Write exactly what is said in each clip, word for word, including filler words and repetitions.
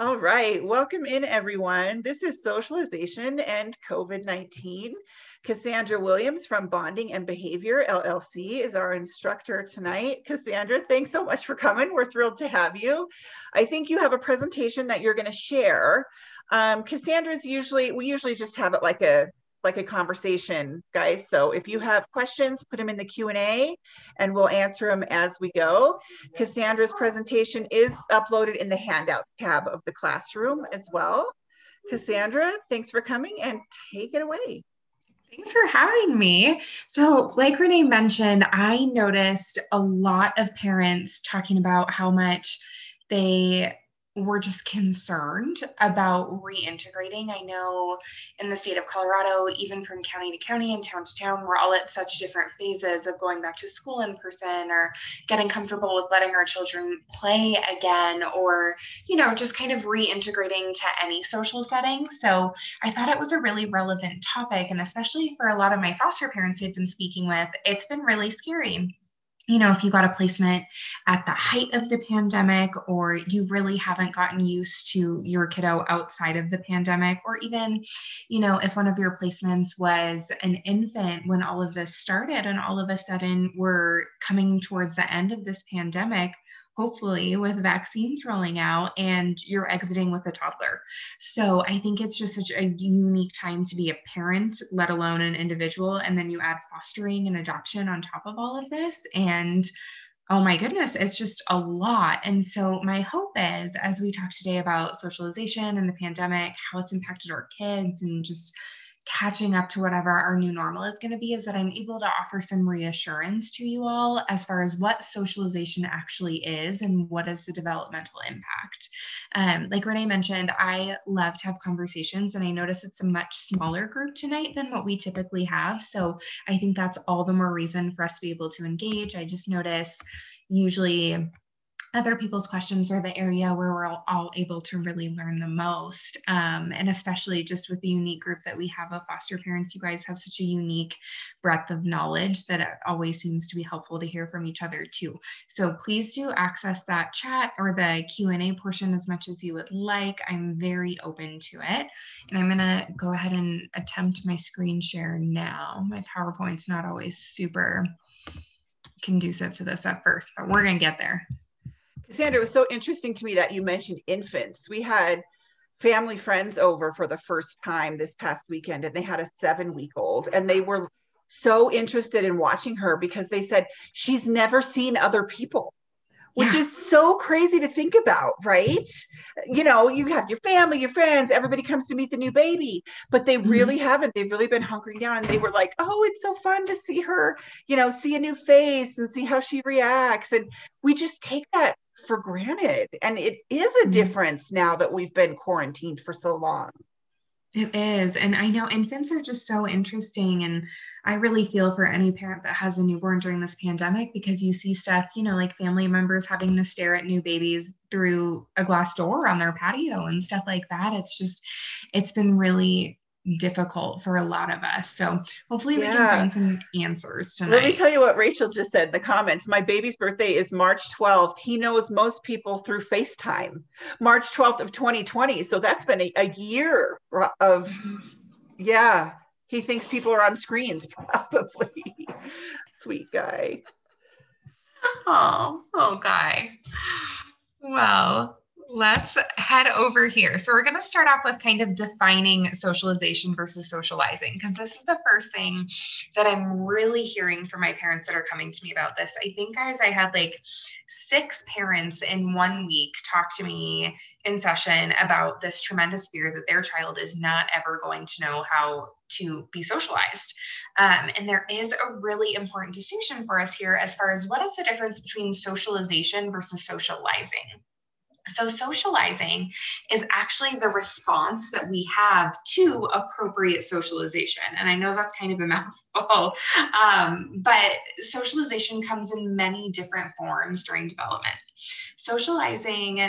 All right, welcome in everyone. This is Socialization and COVID nineteen. Cassandra Williams from Bonding and Behavior L L C is our instructor tonight. Cassandra, thanks so much for coming. We're thrilled to have you. I think you have a presentation that you're gonna share. Um, Cassandra's usually, we usually just have it like a, like a conversation, guys. So if you have questions, put them in the Q and A and we'll answer them as we go. Cassandra's presentation is uploaded in the handout tab of the classroom as well. Cassandra, thanks for coming and take it away. Thanks for having me. So like Renee mentioned, I noticed a lot of parents talking about how much they we're just concerned about reintegrating. I know in the state of Colorado, even from county to county and town to town, we're all at such different phases of going back to school in person or getting comfortable with letting our children play again, or, you know, just kind of reintegrating to any social setting. So I thought it was a really relevant topic. And especially for a lot of my foster parents I've been speaking with, it's been really scary. You know, if you got a placement at the height of the pandemic, or you really haven't gotten used to your kiddo outside of the pandemic, or even, you know, if one of your placements was an infant when all of this started and all of a sudden we're coming towards the end of this pandemic, hopefully with vaccines rolling out, and you're exiting with a toddler. So I think it's just such a unique time to be a parent, let alone an individual. And then you add fostering and adoption on top of all of this. And oh my goodness, it's just a lot. And so my hope is, as we talk today about socialization and the pandemic, how it's impacted our kids and just catching up to whatever our new normal is going to be, is that I'm able to offer some reassurance to you all as far as what socialization actually is and what is the developmental impact. Um, like Renee mentioned, I love to have conversations, and I notice it's a much smaller group tonight than what we typically have. So I think that's all the more reason for us to be able to engage. I just notice usually other people's questions are the area where we're all able to really learn the most. Um, and especially just with the unique group that we have of foster parents, you guys have such a unique breadth of knowledge that it always seems to be helpful to hear from each other too. So please do access that chat or the Q and A portion as much as you would like. I'm very open to it. And I'm gonna go ahead and attempt my screen share now. My PowerPoint's not always super conducive to this at first, but we're gonna get there. Cassandra, it was so interesting to me that you mentioned infants. We had family friends over for the first time this past weekend, and they had a seven-week-old, and they were so interested in watching her because they said she's never seen other people, which yeah. is so crazy to think about, right? You know, you have your family, your friends, everybody comes to meet the new baby, but they really mm-hmm. haven't. They've really been hunkering down, and they were like, oh, it's so fun to see her, you know, see a new face and see how she reacts. And we just take that for granted. And it is a difference now that we've been quarantined for so long. It is. And I know infants are just so interesting. And I really feel for any parent that has a newborn during this pandemic, because you see stuff, you know, like family members having to stare at new babies through a glass door on their patio and stuff like that. It's just, it's been really difficult for a lot of us. So hopefully we yeah. can find some answers tonight. Let me tell you what Rachel just said in the comments. My baby's birthday is March twelfth. He knows most people through FaceTime. March twelfth of twenty twenty. So that's been a, a year of, yeah. He thinks people are on screens probably. Sweet guy. Oh, oh guy. Wow. Let's head over here. So we're going to start off with kind of defining socialization versus socializing, because this is the first thing that I'm really hearing from my parents that are coming to me about this. I think, guys, I had like six parents in one week talk to me in session about this tremendous fear that their child is not ever going to know how to be socialized. Um, and there is a really important distinction for us here as far as what is the difference between socialization versus socializing. So socializing is actually the response that we have to appropriate socialization. And I know that's kind of a mouthful, um, but socialization comes in many different forms during development. Socializing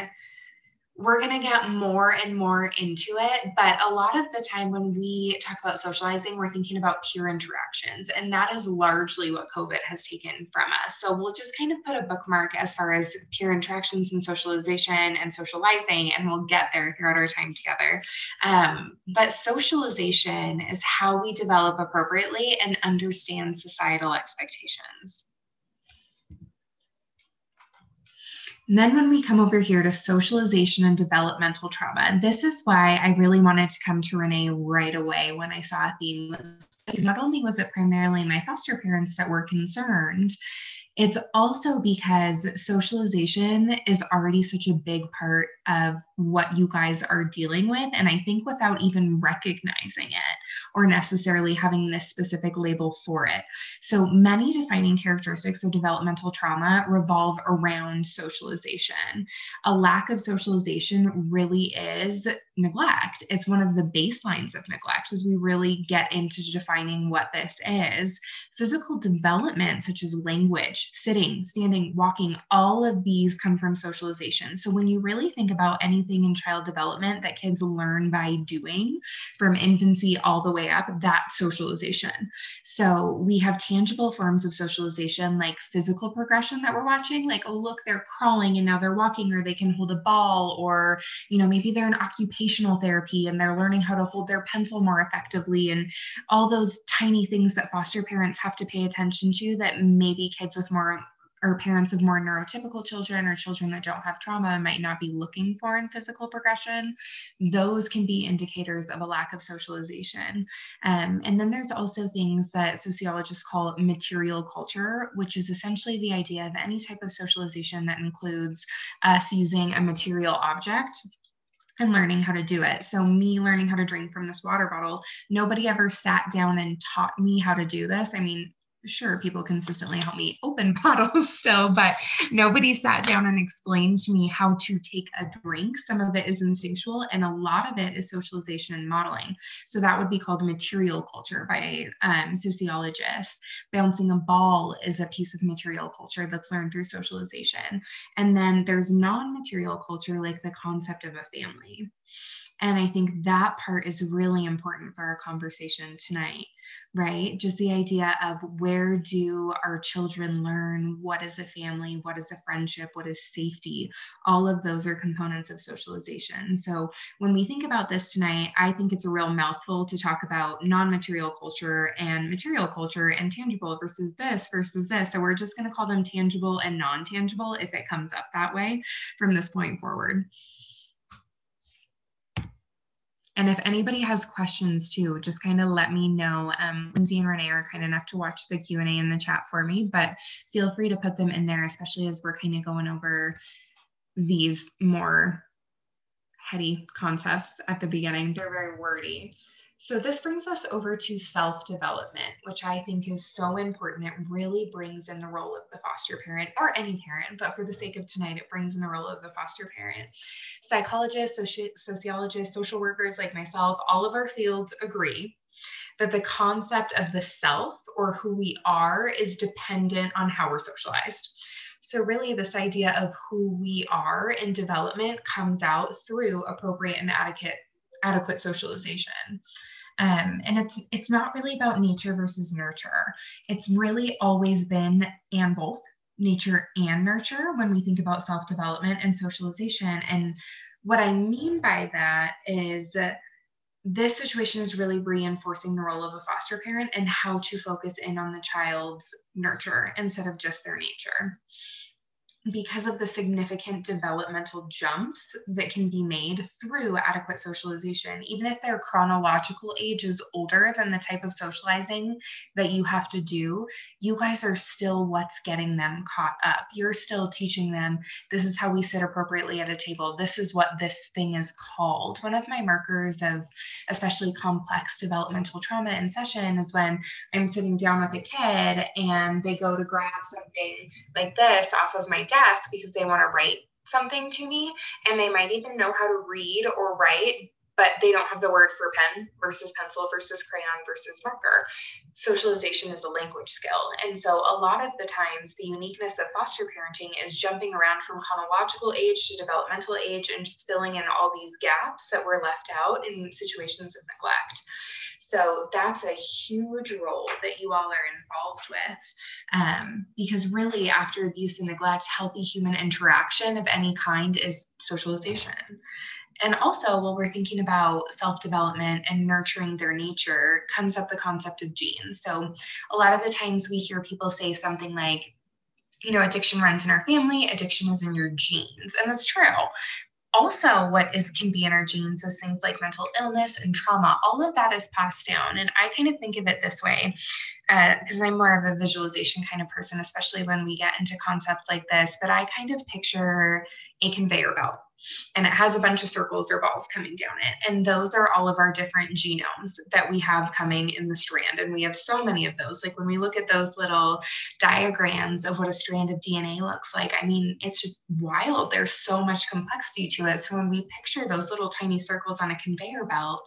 we're going to get more and more into it. But a lot of the time when we talk about socializing, we're thinking about peer interactions. And that is largely what COVID has taken from us. So we'll just kind of put a bookmark as far as peer interactions and socialization and socializing, and we'll get there throughout our time together. Um, but socialization is how we develop appropriately and understand societal expectations. And then when we come over here to socialization and developmental trauma, this is why I really wanted to come to Renee right away when I saw a theme with this, because not only was it primarily my foster parents that were concerned, it's also because socialization is already such a big part of what you guys are dealing with. And I think without even recognizing it or necessarily having this specific label for it. So many defining characteristics of developmental trauma revolve around socialization. A lack of socialization really is neglect. It's one of the baselines of neglect as we really get into defining what this is. Physical development, such as language, sitting, standing, walking, all of these come from socialization. So when you really think about anything in child development that kids learn by doing from infancy all the way up, that's socialization. So we have tangible forms of socialization, like physical progression that we're watching, like, oh, look, they're crawling and now they're walking, or they can hold a ball, or, you know, maybe they're in occupational therapy and they're learning how to hold their pencil more effectively, and all those tiny things that foster parents have to pay attention to that maybe kids with more, or parents of more neurotypical children or children that don't have trauma might not be looking for in physical progression. Those can be indicators of a lack of socialization. Um, and then there's also things that sociologists call material culture, which is essentially the idea of any type of socialization that includes us using a material object and learning how to do it. So me learning how to drink from this water bottle, nobody ever sat down and taught me how to do this. I mean, sure, people consistently help me open bottles still, but nobody sat down and explained to me how to take a drink. Some of it is instinctual, and a lot of it is socialization and modeling. So that would be called material culture by um, sociologists. Bouncing a ball is a piece of material culture that's learned through socialization. And then there's non-material culture, like the concept of a family. And I think that part is really important for our conversation tonight, right? Just the idea of where do our children learn? What is a family? What is a friendship? What is safety? All of those are components of socialization. So when we think about this tonight, I think it's a real mouthful to talk about non-material culture and material culture and tangible versus this versus this. So we're just going to call them tangible and non-tangible if it comes up that way from this point forward. And if anybody has questions too, just kind of let me know. Um, Lindsay and Renee are kind enough to watch the Q and A in the chat for me, but feel free to put them in there, especially as we're kind of going over these more heady concepts at the beginning. They're very wordy. So this brings us over to self-development, which I think is so important. It really brings in the role of the foster parent, or any parent, but for the sake of tonight, it brings in the role of the foster parent. Psychologists, soci- sociologists, social workers like myself, all of our fields agree that the concept of the self, or who we are, is dependent on how we're socialized. So really this idea of who we are in development comes out through appropriate and adequate adequate socialization. Um, and it's, it's not really about nature versus nurture. It's really always been and both nature and nurture when we think about self-development and socialization. And what I mean by that is uh, this situation is really reinforcing the role of a foster parent and how to focus in on the child's nurture instead of just their nature, because of the significant developmental jumps that can be made through adequate socialization, even if their chronological age is older than the type of socializing that you have to do, you guys are still what's getting them caught up. You're still teaching them, this is how we sit appropriately at a table. This is what this thing is called. One of my markers of especially complex developmental trauma in session is when I'm sitting down with a kid and they go to grab something like this off of my desk because they want to write something to me, and they might even know how to read or write, but they don't have the word for pen versus pencil versus crayon versus marker. Socialization is a language skill. And so a lot of the times the uniqueness of foster parenting is jumping around from chronological age to developmental age and just filling in all these gaps that were left out in situations of neglect. So that's a huge role that you all are involved with, um, because really after abuse and neglect, healthy human interaction of any kind is socialization. And also, while we're thinking about self-development and nurturing their nature, comes up the concept of genes. So a lot of the times we hear people say something like, you know, addiction runs in our family, addiction is in your genes. And that's true. Also, what is can be in our genes is things like mental illness and trauma. All of that is passed down. And I kind of think of it this way, because uh, I'm more of a visualization kind of person, especially when we get into concepts like this. But I kind of picture a conveyor belt, and it has a bunch of circles or balls coming down it. And those are all of our different genomes that we have coming in the strand. And we have so many of those. Like when we look at those little diagrams of what a strand of D N A looks like, I mean, it's just wild. There's so much complexity to it. So when we picture those little tiny circles on a conveyor belt,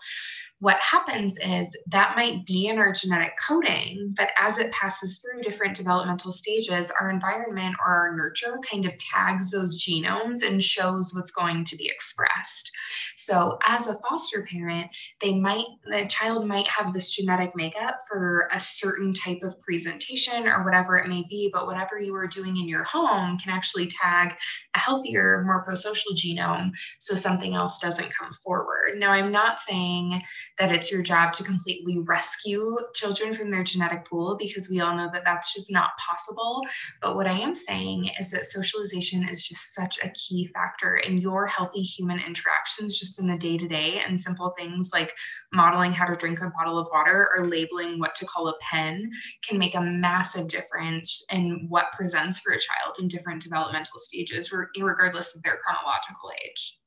what happens is that might be in our genetic coding, but as it passes through different developmental stages, our environment or our nurture kind of tags those genomes and shows what's going to be expressed. So as a foster parent, they might, the child might have this genetic makeup for a certain type of presentation or whatever it may be, but whatever you are doing in your home can actually tag a healthier, more prosocial genome so something else doesn't come forward. Now, I'm not saying that it's your job to completely rescue children from their genetic pool, because we all know that that's just not possible. But what I am saying is that socialization is just such a key factor in your healthy human interactions, just in the day-to-day, and simple things like modeling how to drink a bottle of water or labeling what to call a pen can make a massive difference in what presents for a child in different developmental stages, regardless of their chronological age.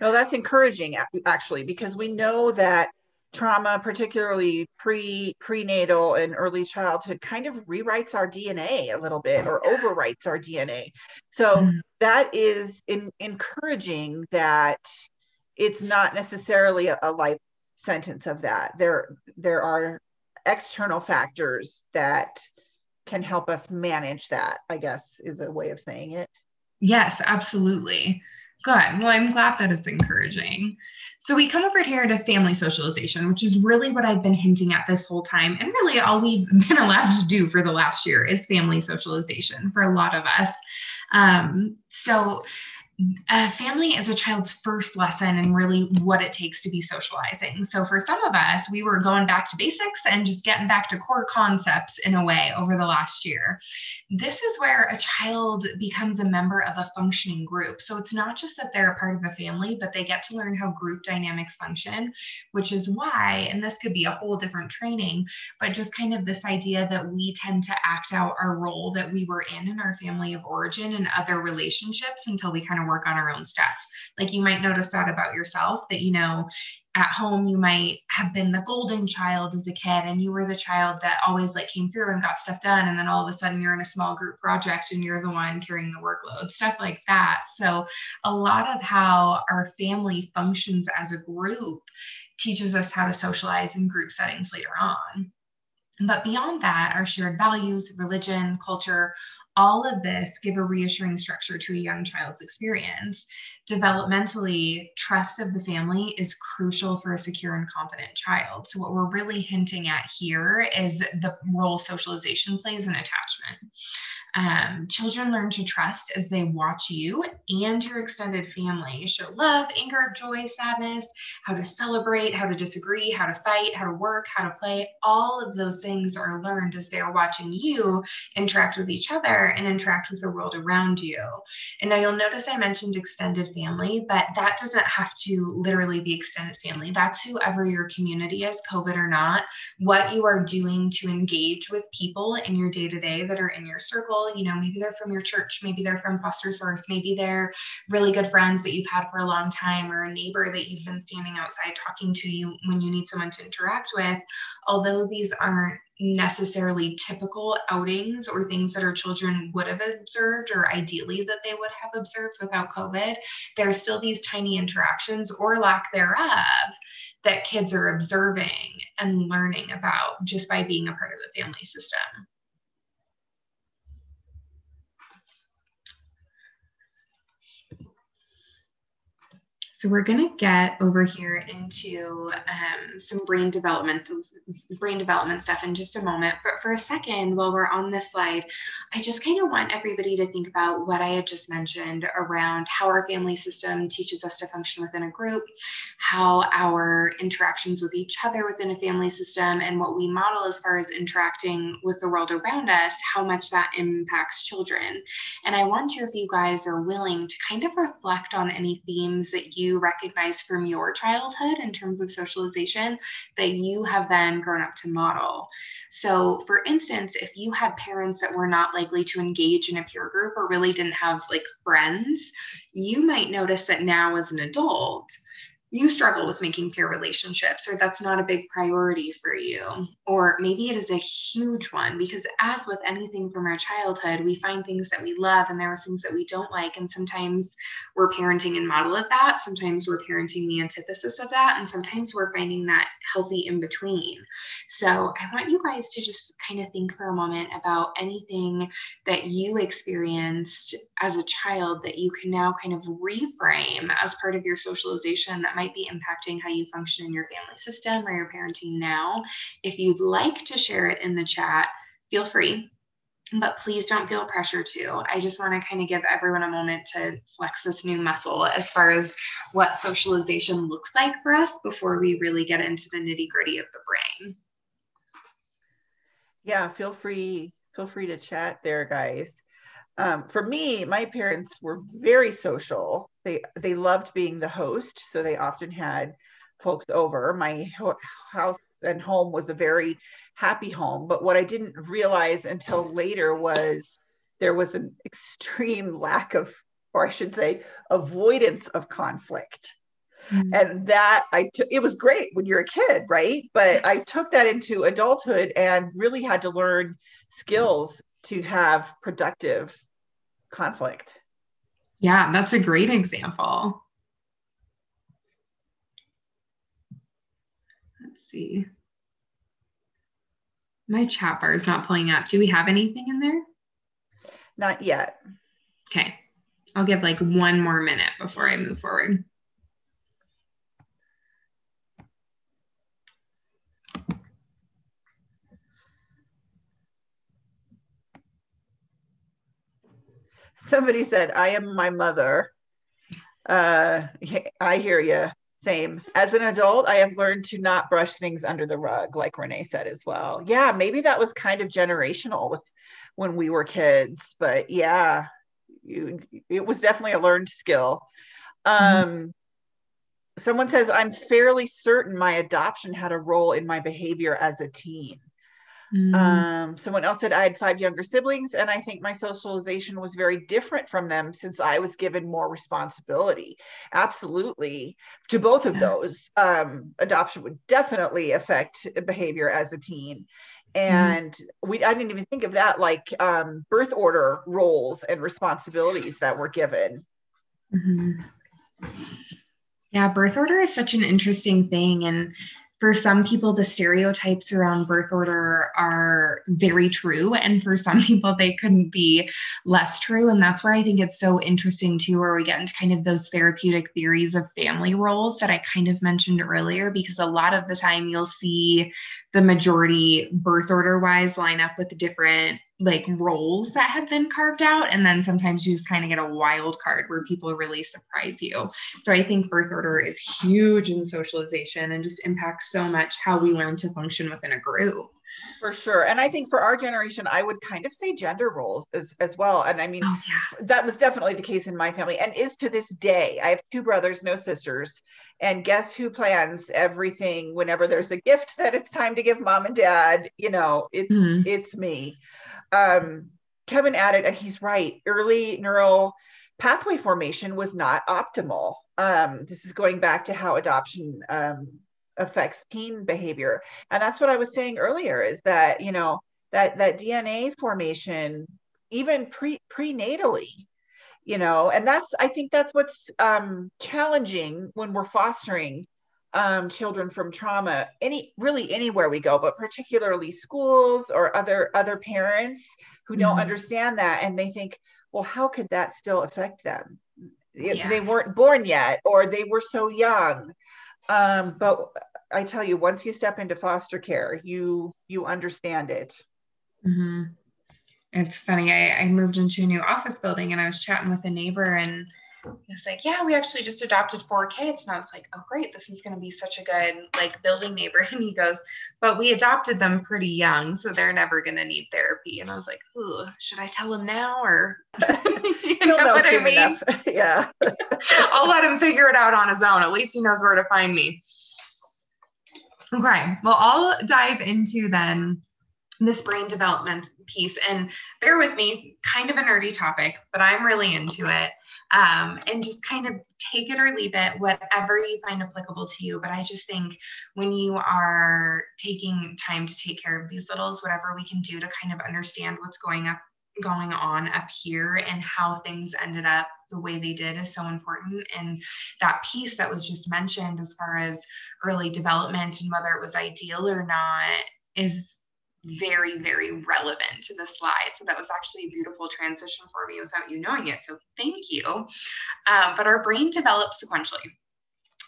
No, that's encouraging, actually, because we know that trauma, particularly pre prenatal and early childhood, kind of rewrites our D N A a little bit, or overwrites our D N A. So mm-hmm. that is in, encouraging that it's not necessarily a, a life sentence of that. There, there are external factors that can help us manage that, I guess, is a way of saying it. Yes, absolutely. Good. Well, I'm glad that it's encouraging. So we come over here to family socialization, which is really what I've been hinting at this whole time. And really all we've been allowed to do for the last year is family socialization for a lot of us. Um, so Uh, family is a child's first lesson and really what it takes to be socializing. So for some of us, we were going back to basics and just getting back to core concepts in a way over the last year. This is where a child becomes a member of a functioning group. So it's not just that they're a part of a family, but they get to learn how group dynamics function, which is why, and this could be a whole different training, but just kind of this idea that we tend to act out our role that we were in in our family of origin and other relationships until we kind of work on our own stuff. Like you might notice that about yourself, that, you know, at home, you might have been the golden child as a kid, and you were the child that always like came through and got stuff done. And then all of a sudden you're in a small group project and you're the one carrying the workload, stuff like that. So a lot of how our family functions as a group teaches us how to socialize in group settings later on. But beyond that, our shared values, religion, culture, all of this give a reassuring structure to a young child's experience. Developmentally, trust of the family is crucial for a secure and confident child. So what we're really hinting at here is the role socialization plays in attachment. Um, children learn to trust as they watch you and your extended family show love, anger, joy, sadness, how to celebrate, how to disagree, how to fight, how to work, how to play. All of those things are learned as they are watching you interact with each other and interact with the world around you. And now you'll notice I mentioned extended family, but that doesn't have to literally be extended family. That's whoever your community is, COVID or not, what you are doing to engage with people in your day-to-day that are in your circle, people, you know, maybe they're from your church, maybe they're from Foster Source, maybe they're really good friends that you've had for a long time, or a neighbor that you've been standing outside talking to you when you need someone to interact with. Although these aren't necessarily typical outings or things that our children would have observed, or ideally that they would have observed without COVID, there's still these tiny interactions or lack thereof that kids are observing and learning about just by being a part of the family system. So we're going to get over here into um, some brain development, brain development stuff in just a moment. But for a second, while we're on this slide, I just kind of want everybody to think about what I had just mentioned around how our family system teaches us to function within a group, how our interactions with each other within a family system, and what we model as far as interacting with the world around us, how much that impacts children. And I want you, if you guys are willing, to kind of reflect on any themes that you recognize from your childhood in terms of socialization that you have then grown up to model. So for instance, if you had parents that were not likely to engage in a peer group or really didn't have like friends, you might notice that now as an adult, you struggle with making peer relationships, or that's not a big priority for you. Or maybe it is a huge one, because as with anything from our childhood, we find things that we love and there are things that we don't like. And sometimes we're parenting in model of that. Sometimes we're parenting the antithesis of that. And sometimes we're finding that healthy in between. So I want you guys to just kind of think for a moment about anything that you experienced as a child that you can now kind of reframe as part of your socialization that might might be impacting how you function in your family system or your parenting now. If you'd like to share it in the chat, feel free, but please don't feel pressure to. I just want to kind of give everyone a moment to flex this new muscle as far as what socialization looks like for us before we really get into the nitty-gritty of the brain. Yeah, feel free, feel free to chat there, guys. Um, for me, my parents were very social. They they loved being the host, so they often had folks over. My ho house and home was a very happy home, but what I didn't realize until later was there was an extreme lack of, or I should say, avoidance of conflict. Mm-hmm. And that I took, it was great when you're a kid, right? But I took that into adulthood and really had to learn skills to have productive conflict. Yeah, that's a great example. Let's see. My chat bar is not pulling up. Do we have anything in there? Not yet. Okay. I'll give like one more minute before I move forward. Somebody said, I am my mother. Uh, I hear you. Same. As an adult, I have learned to not brush things under the rug, like Renee said as well. Yeah, maybe that was kind of generational with when we were kids, but yeah, you, it was definitely a learned skill. Um, mm-hmm. Someone says, I'm fairly certain my adoption had a role in my behavior as a teen. Mm. Um, someone else said I had five younger siblings, and I think my socialization was very different from them since I was given more responsibility. Absolutely. To both of those, um, adoption would definitely affect behavior as a teen. And mm. we, I didn't even think of that, like um, birth order roles and responsibilities that were given. Mm-hmm. Yeah, birth order is such an interesting thing. And for some people, the stereotypes around birth order are very true. And for some people, they couldn't be less true. And that's where I think it's so interesting too, where we get into kind of those therapeutic theories of family roles that I kind of mentioned earlier, because a lot of the time you'll see the majority birth order wise line up with different like roles that have been carved out. And then sometimes you just kind of get a wild card where people really surprise you. So I think birth order is huge in socialization and just impacts so much how we learn to function within a group. For sure. And I think for our generation, I would kind of say gender roles as, as well. And I mean, oh, yeah. That was definitely the case in my family and is to this day. I have two brothers, no sisters. And guess who plans everything whenever there's a gift that it's time to give mom and dad, you know, it's, mm-hmm. it's me. Um, Kevin added, and he's right, early neural pathway formation was not optimal. Um, this is going back to how adoption um, affects teen behavior. And that's what I was saying earlier, is that, you know, that, that D N A formation, even pre prenatally, you know, and that's, I think that's what's um, challenging when we're fostering um, children from trauma, any, really anywhere we go, but particularly schools or other, other parents who don't mm-hmm. understand that. And they think, well, how could that still affect them? Yeah. They weren't born yet, or they were so young. Um, but I tell you, once you step into foster care, you, you understand it. Mm-hmm. It's funny. I, I moved into a new office building and I was chatting with a neighbor, and it's like, yeah, we actually just adopted four kids. And I was like, oh, great. This is going to be such a good, like, building neighbor. And he goes, but we adopted them pretty young, so they're never going to need therapy. And I was like, ooh, should I tell him now? Or you know, know what I mean? Enough. Yeah. I'll let him figure it out on his own. At least he knows where to find me. Okay. Well, I'll dive into then this brain development piece, and bear with me, kind of a nerdy topic, but I'm really into it. Um, and just kind of take it or leave it, whatever you find applicable to you. But I just think when you are taking time to take care of these littles, whatever we can do to kind of understand what's going up, going on up here and how things ended up the way they did is so important. And that piece that was just mentioned as far as early development and whether it was ideal or not is very, very relevant to the slide. So that was actually a beautiful transition for me without you knowing it. So thank you. Uh, but our brain develops sequentially,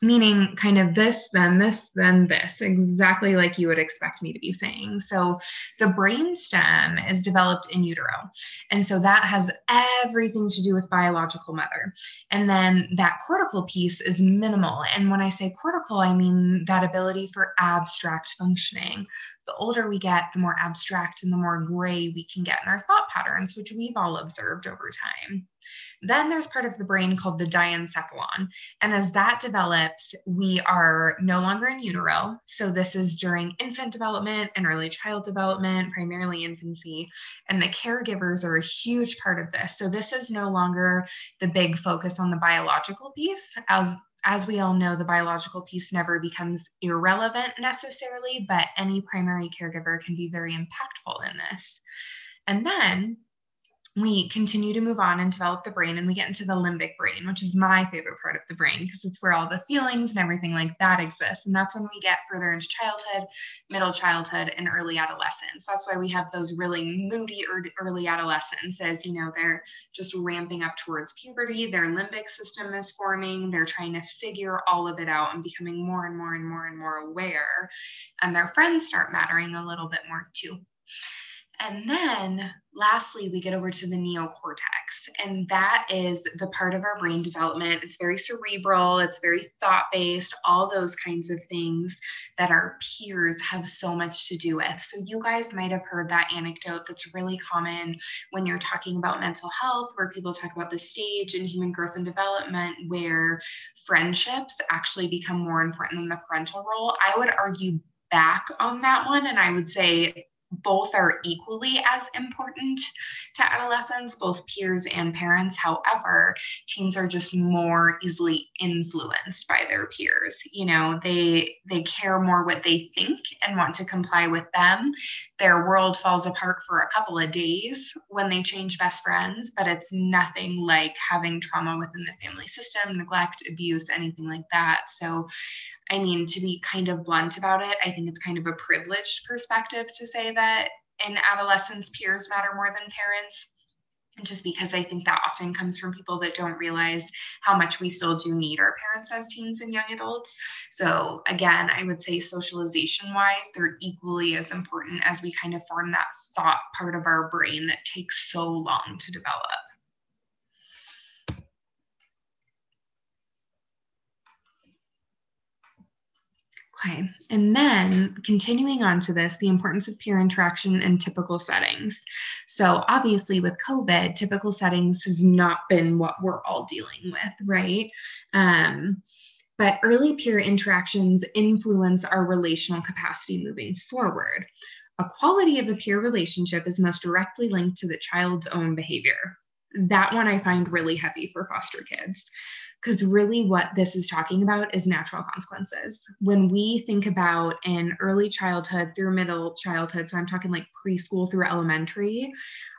meaning kind of this, then this, then this, exactly like you would expect me to be saying. So the brainstem is developed in utero. And so that has everything to do with biological mother. And then that cortical piece is minimal. And when I say cortical, I mean that ability for abstract functioning. The older we get, the more abstract and the more gray we can get in our thought patterns, which we've all observed over time. Then there's part of the brain called the diencephalon. And as that develops, we are no longer in utero. So this is during infant development and early child development, primarily infancy. And the caregivers are a huge part of this. So this is no longer the big focus on the biological piece. As As we all know, the biological piece never becomes irrelevant necessarily, but any primary caregiver can be very impactful in this. And then we continue to move on and develop the brain, and we get into the limbic brain, which is my favorite part of the brain because it's where all the feelings and everything like that exists. And that's when we get further into childhood, middle childhood, and early adolescence. That's why we have those really moody early adolescents, as you know, they're just ramping up towards puberty, their limbic system is forming, they're trying to figure all of it out and becoming more and more and more and more aware. And their friends start mattering a little bit more too. And then lastly, we get over to the neocortex, and that is the part of our brain development. It's very cerebral, it's very thought-based, all those kinds of things that our peers have so much to do with. So you guys might have heard that anecdote that's really common when you're talking about mental health, where people talk about the stage in human growth and development where friendships actually become more important than the parental role. I would argue back on that one, and I would say both are equally as important to adolescents, both peers and parents. However, teens are just more easily influenced by their peers. You know, they they care more what they think and want to comply with them. Their world falls apart for a couple of days when they change best friends, but it's nothing like having trauma within the family system, neglect, abuse, anything like that. So, I mean, to be kind of blunt about it, I think it's kind of a privileged perspective to say that in adolescence, peers matter more than parents, just because I think that often comes from people that don't realize how much we still do need our parents as teens and young adults. So again, I would say socialization-wise, they're equally as important as we kind of form that thought part of our brain that takes so long to develop. Okay, and then continuing on to this, the importance of peer interaction in typical settings. So obviously with COVID, typical settings has not been what we're all dealing with, right? Um, but early peer interactions influence our relational capacity moving forward. a quality of a peer relationship is most directly linked to the child's own behavior. That one I find really heavy for foster kids, because really what this is talking about is natural consequences. When we think about in early childhood through middle childhood, so I'm talking like preschool through elementary,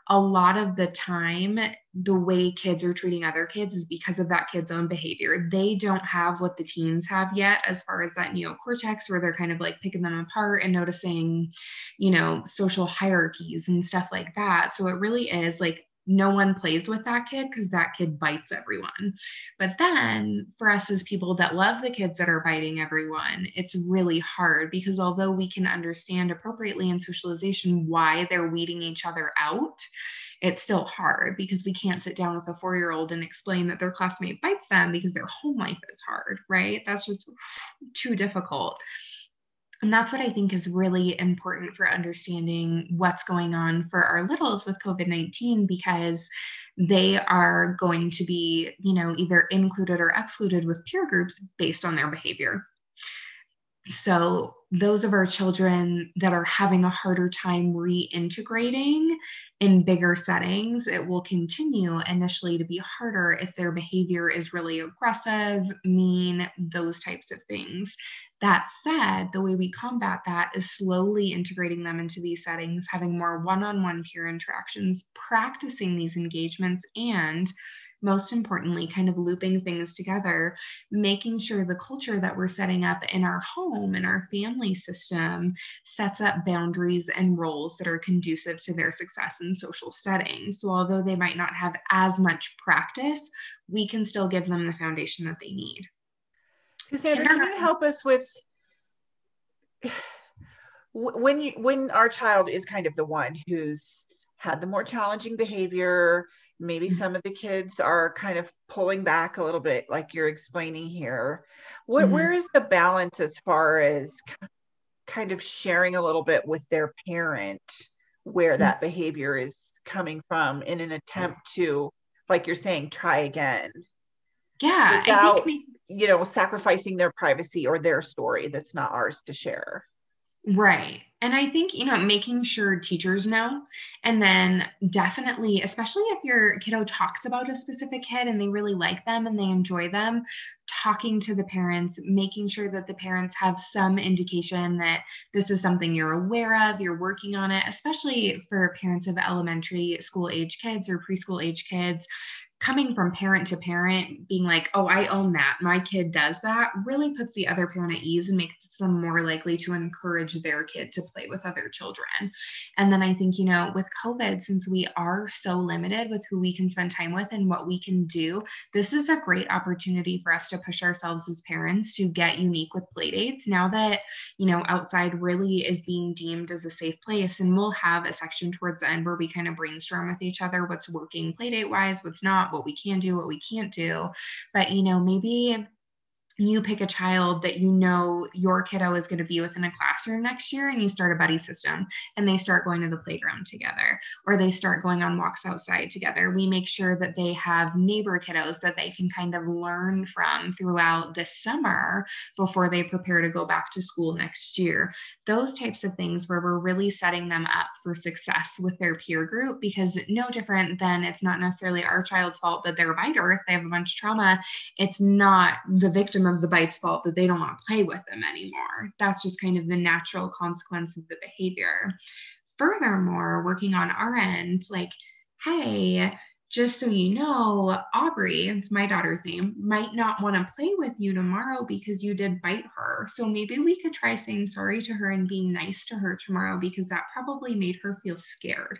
a lot of the time, the way kids are treating other kids is because of that kid's own behavior. They don't have what the teens have yet, as far as that neocortex, where they're kind of like picking them apart and noticing, you know, social hierarchies and stuff like that. So it really is like, no one plays with that kid because that kid bites everyone. But then for us as people that love the kids that are biting everyone, it's really hard, because although we can understand appropriately in socialization why they're weeding each other out, it's still hard because we can't sit down with a four-year-old and explain that their classmate bites them because their home life is hard, right? That's just too difficult. And that's what I think is really important for understanding what's going on for our littles with COVID nineteen, because they are going to be, you know, either included or excluded with peer groups based on their behavior. So those of our children that are having a harder time reintegrating in bigger settings, it will continue initially to be harder if their behavior is really aggressive, mean, those types of things. That said, the way we combat that is slowly integrating them into these settings, having more one-on-one peer interactions, practicing these engagements, and most importantly, kind of looping things together, making sure the culture that we're setting up in our home and our family system sets up boundaries and roles that are conducive to their success in social settings. So although they might not have as much practice, we can still give them the foundation that they need. Cassandra, can you help us with when you when our child is kind of the one who's had the more challenging behavior, maybe mm-hmm. some of the kids are kind of pulling back a little bit, like you're explaining here. What, mm-hmm. where is the balance as far as kind of sharing a little bit with their parent where mm-hmm. that behavior is coming from in an attempt to, like you're saying, try again? Yeah, without, I think we- you know, sacrificing their privacy or their story that's not ours to share. Right. And I think, you know, making sure teachers know, and then definitely, especially if your kiddo talks about a specific kid and they really like them and they enjoy them, talking to the parents, making sure that the parents have some indication that this is something you're aware of, you're working on it, especially for parents of elementary school age kids or preschool age kids. Coming from parent to parent, being like, oh, I own that, my kid does that, really puts the other parent at ease and makes them more likely to encourage their kid to play with other children. And then I think, you know, with COVID, since we are so limited with who we can spend time with and what we can do, this is a great opportunity for us to push ourselves as parents to get unique with play dates. Now that, you know, outside really is being deemed as a safe place, and we'll have a section towards the end where we kind of brainstorm with each other what's working play date wise, what's not, what we can do, what we can't do. But, you know, maybe you pick a child that you know your kiddo is going to be within a classroom next year, and you start a buddy system, and they start going to the playground together, or they start going on walks outside together. We make sure that they have neighbor kiddos that they can kind of learn from throughout the summer before they prepare to go back to school next year. Those types of things where we're really setting them up for success with their peer group, because no different than it's not necessarily our child's fault that they're a biter if they have a bunch of trauma. It's not the victim of the bite's fault that they don't want to play with them anymore. That's just kind of the natural consequence of the behavior. Furthermore, working on our end, like, hey, just so you know, Aubrey, it's my daughter's name, might not want to play with you tomorrow because you did bite her. So maybe we could try saying sorry to her and being nice to her tomorrow, because that probably made her feel scared.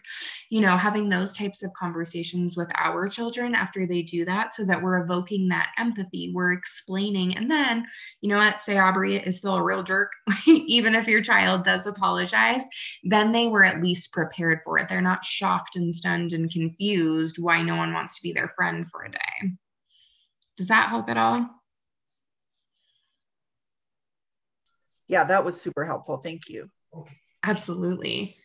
You know, having those types of conversations with our children after they do that, so that we're evoking that empathy, we're explaining. And then, you know what, say Aubrey is still a real jerk, even if your child does apologize, then they were at least prepared for it. They're not shocked and stunned and confused why no one wants to be their friend for a day. Does that help at all? Yeah, that was super helpful. Thank you. Absolutely.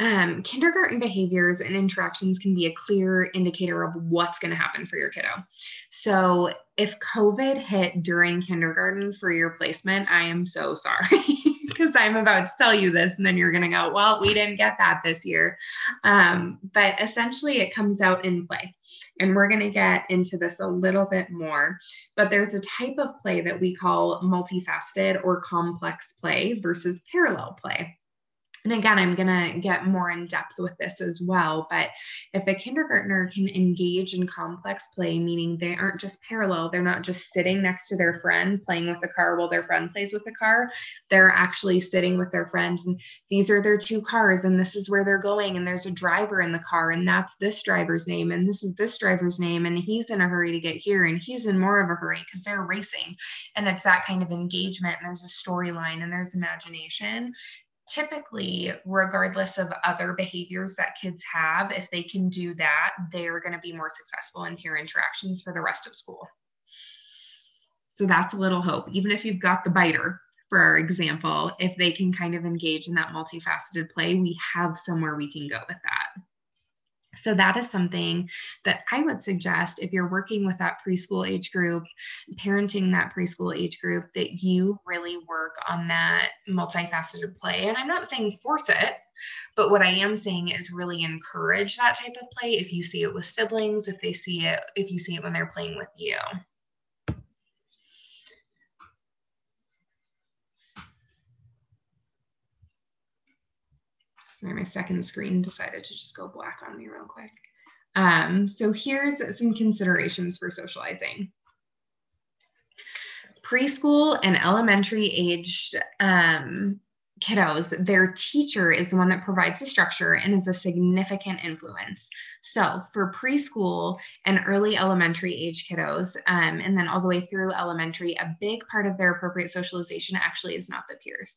Um, kindergarten behaviors and interactions can be a clear indicator of what's going to happen for your kiddo. So if COVID hit during kindergarten for your placement, I am so sorry. because I'm about to tell you this and then you're going to go, well, we didn't get that this year. Um, but essentially it comes out in play, and we're going to get into this a little bit more, but there's a type of play that we call multifaceted or complex play versus parallel play. And again, I'm going to get more in depth with this as well, but if a kindergartner can engage in complex play, meaning they aren't just parallel, they're not just sitting next to their friend playing with the car while their friend plays with the car, they're actually sitting with their friends and these are their two cars and this is where they're going and there's a driver in the car and that's this driver's name and this is this driver's name and he's in a hurry to get here and he's in more of a hurry because they're racing, and it's that kind of engagement and there's a storyline and there's imagination. Typically, regardless of other behaviors that kids have, if they can do that, they are going to be more successful in peer interactions for the rest of school. So that's a little hope. Even if you've got the biter, for our example, if they can kind of engage in that multifaceted play, we have somewhere we can go with that. So that is something that I would suggest if you're working with that preschool age group, parenting that preschool age group, that you really work on that multifaceted play. And I'm not saying force it, but what I am saying is really encourage that type of play. If you see it with siblings, if they see it, if you see it when they're playing with you. My second screen decided to just go black on me real quick. Um, so here's some considerations for socializing. Preschool and elementary aged um, kiddos, their teacher is the one that provides the structure and is a significant influence. So for preschool and early elementary age kiddos, um, and then all the way through elementary, a big part of their appropriate socialization actually is not the peers.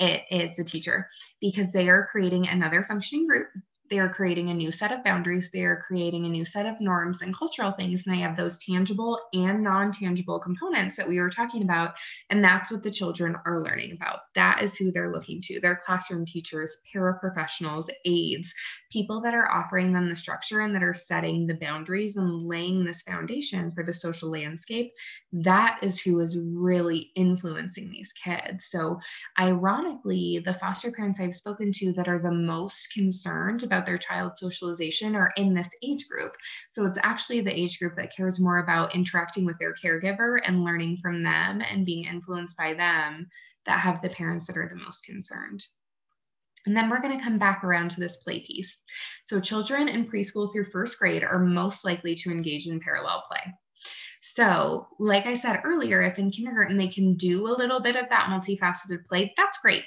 It is the teacher, because they are creating another functioning group. They are creating a new set of boundaries. They are creating a new set of norms and cultural things. And they have those tangible and non-tangible components that we were talking about. And that's what the children are learning about. That is who they're looking to. Their classroom teachers, paraprofessionals, aides, people that are offering them the structure and that are setting the boundaries and laying this foundation for the social landscape. That is who is really influencing these kids. So ironically, the foster parents I've spoken to that are the most concerned about their child's socialization are in this age group. So it's actually the age group that cares more about interacting with their caregiver and learning from them and being influenced by them that have the parents that are the most concerned. And then we're going to come back around to this play piece. So children in preschool through first grade are most likely to engage in parallel play. So like I said earlier, if in kindergarten they can do a little bit of that multifaceted play, that's great.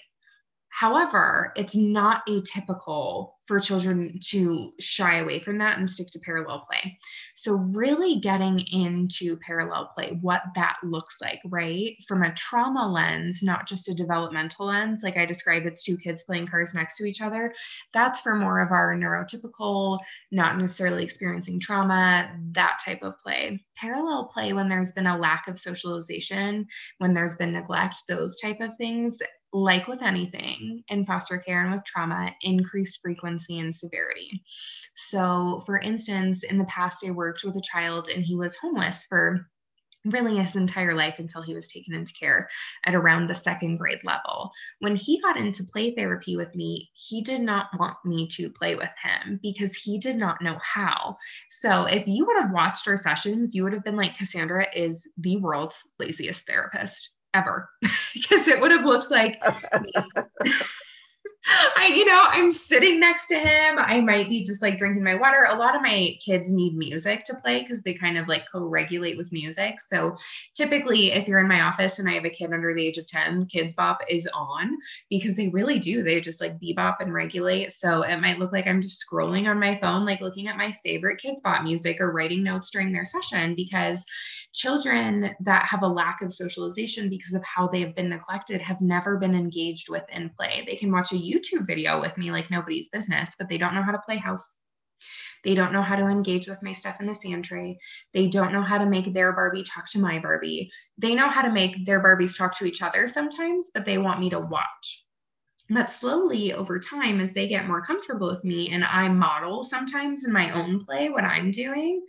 However, it's not atypical for children to shy away from that and stick to parallel play. So really getting into parallel play, what that looks like, right? From a trauma lens, not just a developmental lens, like I described, it's two kids playing cars next to each other. That's for more of our neurotypical, not necessarily experiencing trauma, that type of play. Parallel play, when there's been a lack of socialization, when there's been neglect, those type of things, like with anything in foster care and with trauma, increased frequency and severity. So for instance, in the past, I worked with a child and he was homeless for really his entire life until he was taken into care at around the second grade level. When he got into play therapy with me, he did not want me to play with him because he did not know how. So if you would have watched our sessions, you would have been like, Cassandra is the world's laziest therapist ever, because it would have looked like I, you know, I'm sitting next to him. I might be just like drinking my water. A lot of my kids need music to play because they kind of like co-regulate with music. So typically if you're in my office and I have a kid under the age of ten, Kids Bop is on because they really do. They just like bebop and regulate. So it might look like I'm just scrolling on my phone, like looking at my favorite Kids Bop music or writing notes during their session, because children that have a lack of socialization because of how they have been neglected have never been engaged with in play. They can watch a YouTube video with me like nobody's business, but they don't know how to play house. They don't know how to engage with my stuff in the sand tray. They don't know how to make their Barbie talk to my Barbie. They know how to make their Barbies talk to each other sometimes, but they want me to watch. But slowly over time, as they get more comfortable with me and I model sometimes in my own play what I'm doing,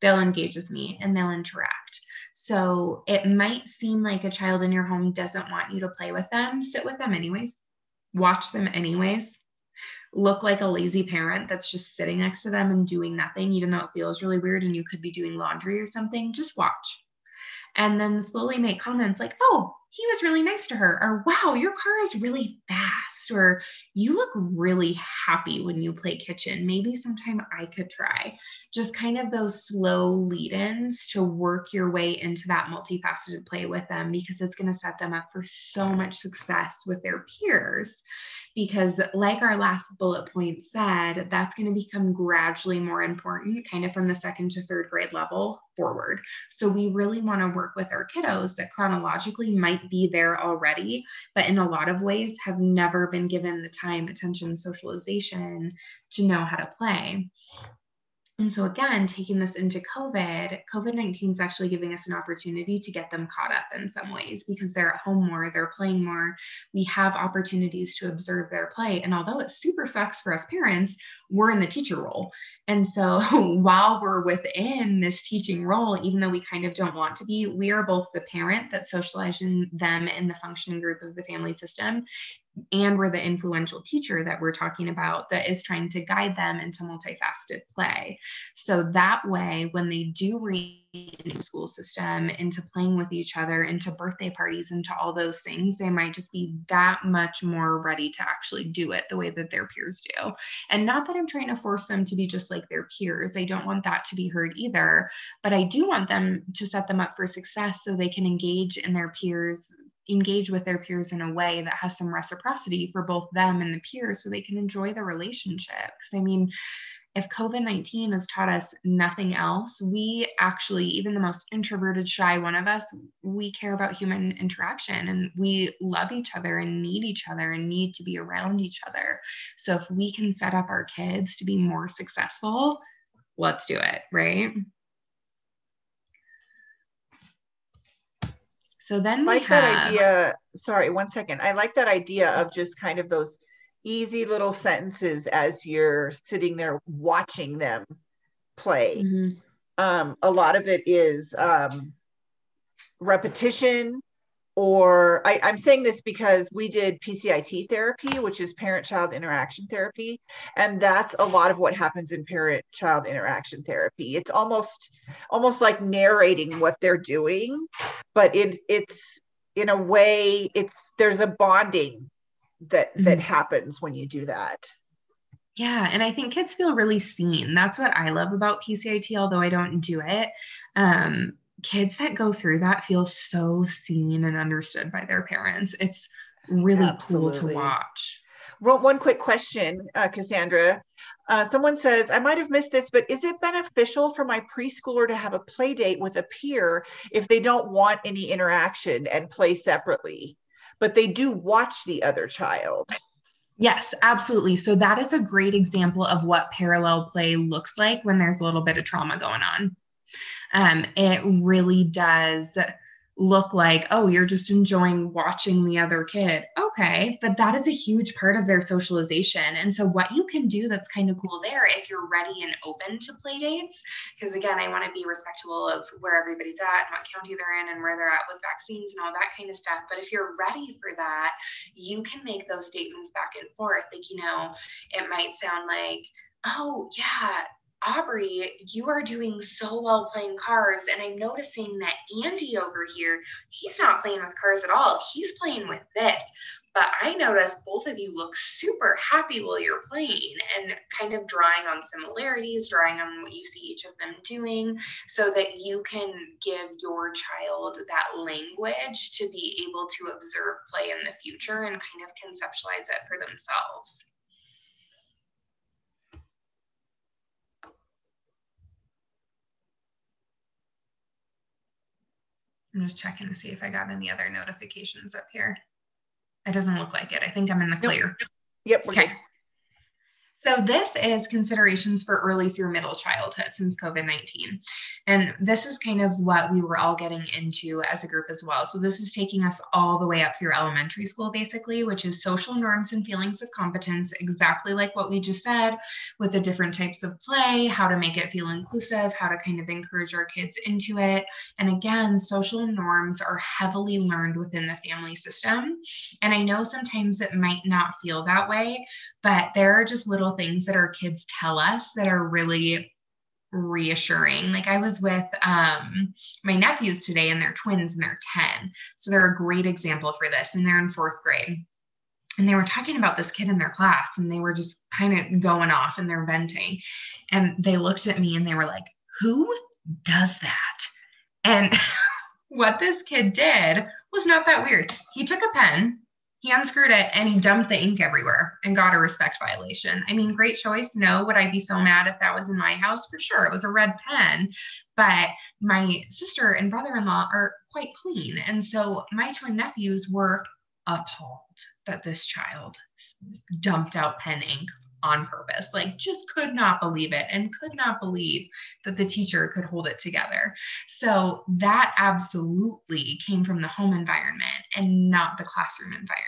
they'll engage with me and they'll interact. So it might seem like a child in your home doesn't want you to play with them, sit with them anyways, watch them anyways, look like a lazy parent that's just sitting next to them and doing nothing, even though it feels really weird and you could be doing laundry or something, just watch. And then slowly make comments like, oh, he was really nice to her, or wow, your car is really fast, or you look really happy when you play kitchen. Maybe sometime I could try. Just kind of those slow lead-ins to work your way into that multifaceted play with them, because it's going to set them up for so much success with their peers. Because like our last bullet point said, that's going to become gradually more important kind of from the second to third grade level forward. So we really want to work with our kiddos that chronologically might be there already, but in a lot of ways have never been given the time, attention, socialization to know how to play. And so again, taking this into COVID, COVID nineteen is actually giving us an opportunity to get them caught up in some ways, because they're at home more, they're playing more. We have opportunities to observe their play. And although it super sucks for us parents, we're in the teacher role. And so while we're within this teaching role, even though we kind of don't want to be, we are both the parent that's socializing them in the functioning group of the family system, and we're the influential teacher that we're talking about that is trying to guide them into multifaceted play. So that way, when they do re- into the school system, into playing with each other, into birthday parties, into all those things, they might just be that much more ready to actually do it the way that their peers do. And not that I'm trying to force them to be just like their peers. I don't want that to be heard either, but I do want them to set them up for success so they can engage in their peers, engage with their peers in a way that has some reciprocity for both them and the peers, so they can enjoy the relationship. Because I mean, if COVID nineteen has taught us nothing else, we actually, even the most introverted, shy one of us, we care about human interaction, and we love each other and need each other and need to be around each other. So if we can set up our kids to be more successful, let's do it, right? So then we I like have... that idea. Sorry, one second. I like that idea of just kind of those easy little sentences as you're sitting there watching them play. Mm-hmm. Um, a lot of it is um, repetition, or I, I'm saying this because we did P C I T therapy, which is parent-child interaction therapy. And that's a lot of what happens in parent-child interaction therapy. It's almost, almost like narrating what they're doing, but it, it's in a way, it's there's a bonding that that mm-hmm. happens when you do that. Yeah. And I think kids feel really seen. That's what I love about P C I T, although I don't do it. Um, kids that go through that feel so seen and understood by their parents. It's really Absolutely. Cool to watch. Well, one quick question, uh, Cassandra. Uh, someone says, I might have missed this, but is it beneficial for my preschooler to have a play date with a peer if they don't want any interaction and play separately, but they do watch the other child? Yes, absolutely. So that is a great example of what parallel play looks like when there's a little bit of trauma going on. Um, it really does look like, oh, you're just enjoying watching the other kid. Okay. But that is a huge part of their socialization. And so what you can do that's kind of cool there, if you're ready and open to play dates, because again, I want to be respectful of where everybody's at and what county they're in and where they're at with vaccines and all that kind of stuff. But if you're ready for that, you can make those statements back and forth. Like, you know, it might sound like, oh yeah, Aubrey, you are doing so well playing cars, and I'm noticing that Andy over here, he's not playing with cars at all. He's playing with this. But I noticed both of you look super happy while you're playing, and kind of drawing on similarities, drawing on what you see each of them doing, so that you can give your child that language to be able to observe play in the future and kind of conceptualize it for themselves. I'm just checking to see if I got any other notifications up here. It doesn't look like it. I think I'm in the clear. Yep. Yep, okay. Good. So this is considerations for early through middle childhood since COVID nineteen. And this is kind of what we were all getting into as a group as well. So this is taking us all the way up through elementary school, basically, which is social norms and feelings of competence, exactly like what we just said, with the different types of play, how to make it feel inclusive, how to kind of encourage our kids into it. And again, social norms are heavily learned within the family system. And I know sometimes it might not feel that way, but there are just little things that our kids tell us that are really reassuring. Like I was with um, my nephews today, and they're twins and they're ten. So they're a great example for this. And they're in fourth grade. And they were talking about this kid in their class, and they were just kind of going off and they're venting. And they looked at me and they were like, who does that? And what this kid did was not that weird. He took a pen, he unscrewed it, and he dumped the ink everywhere and got a respect violation. I mean, great choice. No, would I be so mad if that was in my house? For sure. It was a red pen. But my sister and brother-in-law are quite clean. And so my twin nephews were appalled that this child dumped out pen ink on purpose, like just could not believe it and could not believe that the teacher could hold it together. So that absolutely came from the home environment and not the classroom environment.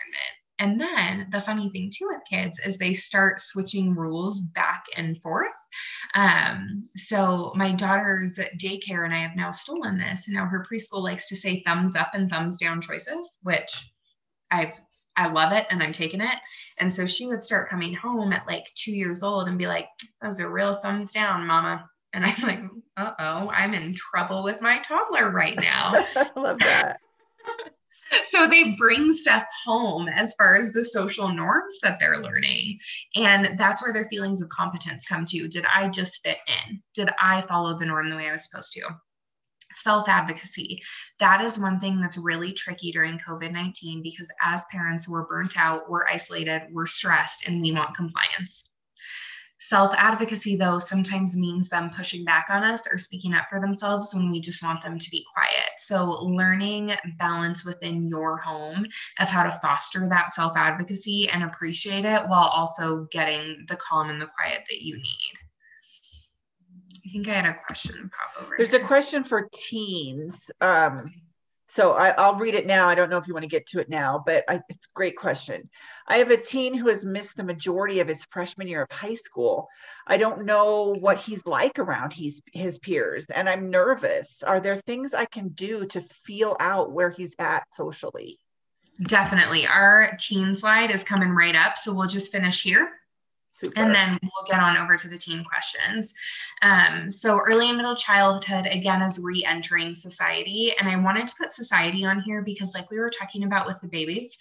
And then the funny thing too with kids is they start switching rules back and forth. Um, so my daughter's daycare and I have now stolen this, and now her preschool likes to say thumbs up and thumbs down choices, which I've I love it and I'm taking it. And so she would start coming home at like two years old and be like, those are real thumbs down, mama. And I'm like, uh-oh, I'm in trouble with my toddler right now. I love that. So they bring stuff home as far as the social norms that they're learning. And that's where their feelings of competence come to. Did I just fit in? Did I follow the norm the way I was supposed to? Self-advocacy. That is one thing that's really tricky during COVID nineteen, because as parents, we're burnt out, we're isolated, we're stressed, and we want compliance. Self-advocacy, though, sometimes means them pushing back on us or speaking up for themselves when we just want them to be quiet. So learning balance within your home of how to foster that self-advocacy and appreciate it while also getting the calm and the quiet that you need. I think I had a question pop over. There's here. A question for teens. Um, so I, I'll read it now. I don't know if you want to get to it now, but I, it's a great question. I have a teen who has missed the majority of his freshman year of high school. I don't know what he's like around his, his peers, and I'm nervous. Are there things I can do to feel out where he's at socially? Definitely. Our teen slide is coming right up, so we'll just finish here. Super. And then we'll get on over to the teen questions. Um, so early and middle childhood, again, is re-entering society. And I wanted to put society on here because, like we were talking about with the babies,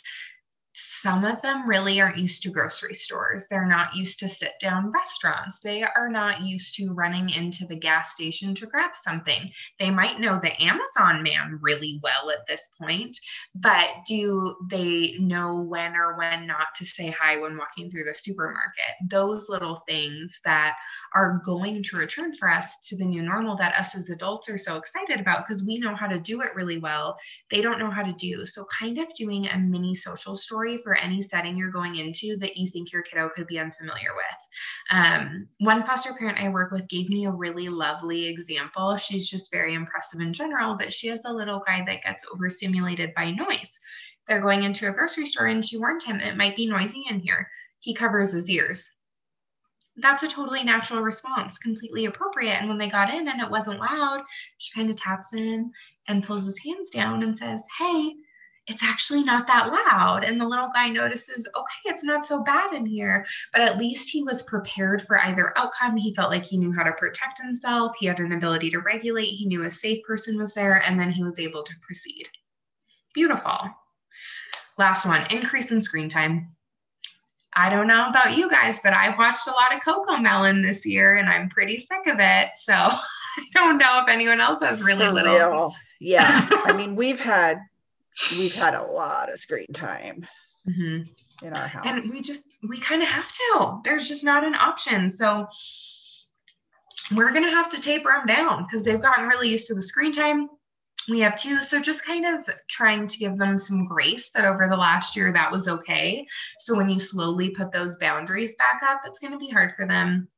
some of them really aren't used to grocery stores. They're not used to sit-down restaurants. They are not used to running into the gas station to grab something. They might know the Amazon man really well at this point, but do they know when or when not to say hi when walking through the supermarket? Those little things that are going to return for us to the new normal that us as adults are so excited about because we know how to do it really well. They don't know how to do. So kind of doing a mini social story for any setting you're going into that you think your kiddo could be unfamiliar with. Um, one foster parent I work with gave me a really lovely example. She's just very impressive in general, but she has a little guy that gets overstimulated by noise. They're going into a grocery store and she warned him, it might be noisy in here. He covers his ears. That's a totally natural response, completely appropriate. And when they got in and it wasn't loud, she kind of taps him and pulls his hands down and says, hey, it's actually not that loud. And the little guy notices, okay, it's not so bad in here, but at least he was prepared for either outcome. He felt like he knew how to protect himself. He had an ability to regulate. He knew a safe person was there, and then he was able to proceed. Beautiful. Last one, increase in screen time. I don't know about you guys, but I watched a lot of Cocomelon this year and I'm pretty sick of it. So I don't know if anyone else has really for little. Real. Yeah. I mean, we've had, We've had a lot of screen time mm-hmm. in our house. And we just, we kind of have to. There's just not an option. So we're going to have to taper them down because they've gotten really used to the screen time. we have two. So just kind of trying to give them some grace that over the last year that was okay. So when you slowly put those boundaries back up, it's going to be hard for them.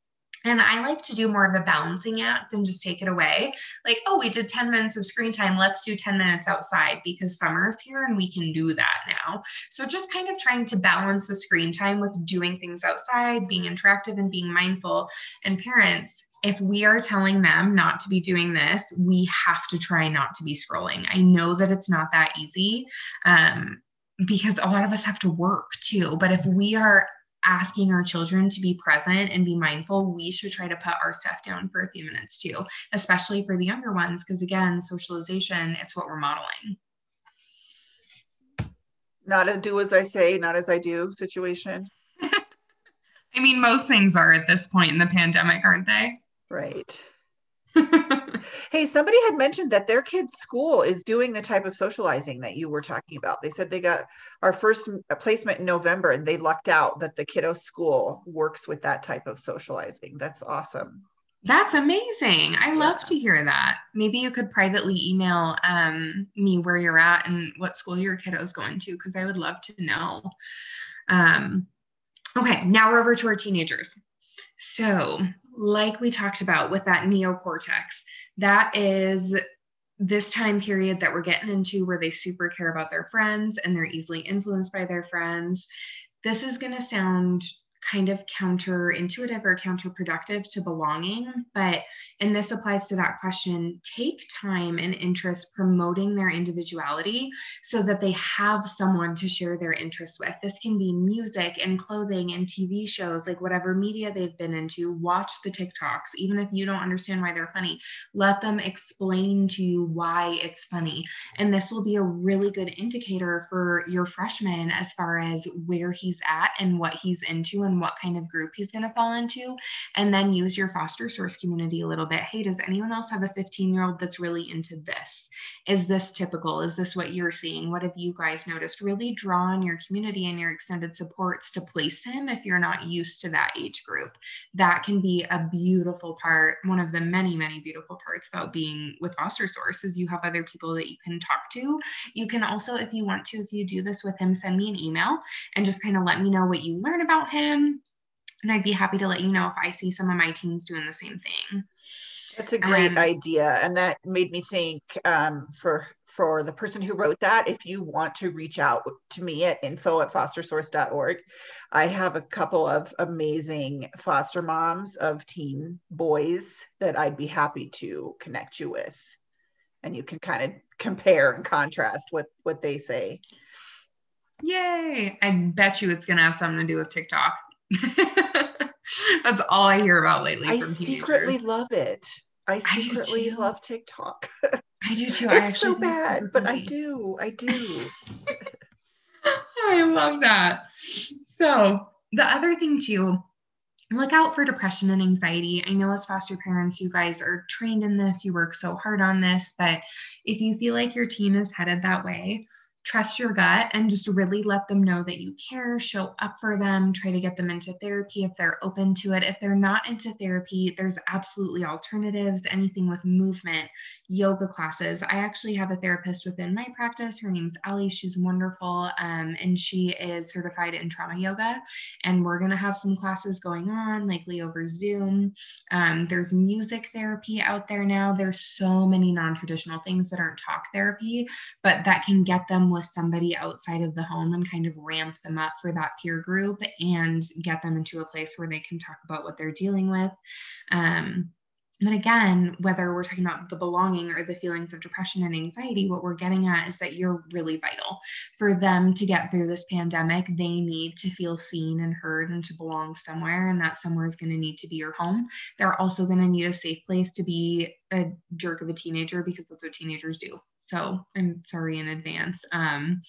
And I like to do more of a balancing act than just take it away. Like, oh, we did ten minutes of screen time. Let's do ten minutes outside because summer's here and we can do that now. So just kind of trying to balance the screen time with doing things outside, being interactive and being mindful. And parents, if we are telling them not to be doing this, we have to try not to be scrolling. I know that it's not that easy, um, because a lot of us have to work too. But if we are asking our children to be present and be mindful, we should try to put our stuff down for a few minutes too, especially for the younger ones. Because again, socialization, it's what we're modeling. Not a do as I say, not as I do situation. I mean, most things are at this point in the pandemic, aren't they? Right. Hey, somebody had mentioned that their kid's school is doing the type of socializing that you were talking about. They said they got our first placement in November and they lucked out that the kiddo school works with that type of socializing. That's awesome. That's amazing. I love yeah. to hear that. Maybe you could privately email um, me where you're at and what school your kiddo's going to, because I would love to know. Um, okay, now we're over to our teenagers. So like we talked about with that neocortex, that is this time period that we're getting into where they super care about their friends and they're easily influenced by their friends. This is going to sound kind of counterintuitive or counterproductive to belonging, but, and this applies to that question, take time and interest promoting their individuality so that they have someone to share their interests with. This can be music and clothing and T V shows, like whatever media they've been into. Watch the TikToks, even if you don't understand why they're funny, let them explain to you why it's funny. And this will be a really good indicator for your freshman as far as where he's at and what he's into and and what kind of group he's going to fall into. And then use your Foster Source community a little bit. Hey, does anyone else have a fifteen year old that's really into this? Is this typical? Is this what you're seeing? What have you guys noticed? Really draw on your community and your extended supports to place him if you're not used to that age group. That can be a beautiful part. One of the many, many beautiful parts about being with Foster Source is you have other people that you can talk to. You can also, if you want to, if you do this with him, send me an email and just kind of let me know what you learn about him. And I'd be happy to let you know if I see some of my teens doing the same thing. That's a great um, idea. And that made me think um, for, for the person who wrote that, if you want to reach out to me at info at foster source dot org, I have a couple of amazing foster moms of teen boys that I'd be happy to connect you with. And you can kind of compare and contrast with what they say. Yay. I bet you it's going to have something to do with TikTok. That's all I hear about lately. I from secretly love it. I secretly I love TikTok. I do too. It's I actually so bad, so but I do. I do. I love that. So the other thing too, look out for depression and anxiety. I know as foster parents, you guys are trained in this. You work so hard on this, but if you feel like your teen is headed that way, trust your gut and just really let them know that you care, show up for them, try to get them into therapy if they're open to it. If they're not into therapy, there's absolutely alternatives, anything with movement, yoga classes. I actually have a therapist within my practice. Her name's Ellie. She's wonderful. Um, and she is certified in trauma yoga. And we're going to have some classes going on, likely over Zoom. Um, there's music therapy out there now. There's so many non-traditional things that aren't talk therapy, but that can get them with somebody outside of the home and kind of ramp them up for that peer group and get them into a place where they can talk about what they're dealing with. Um, but again, whether we're talking about the belonging or the feelings of depression and anxiety, what we're getting at is that you're really vital. For them to get through this pandemic, they need to feel seen and heard and to belong somewhere. And that somewhere is going to need to be your home. They're also going to need a safe place to be a jerk of a teenager, because that's what teenagers do. So I'm sorry in advance. Um,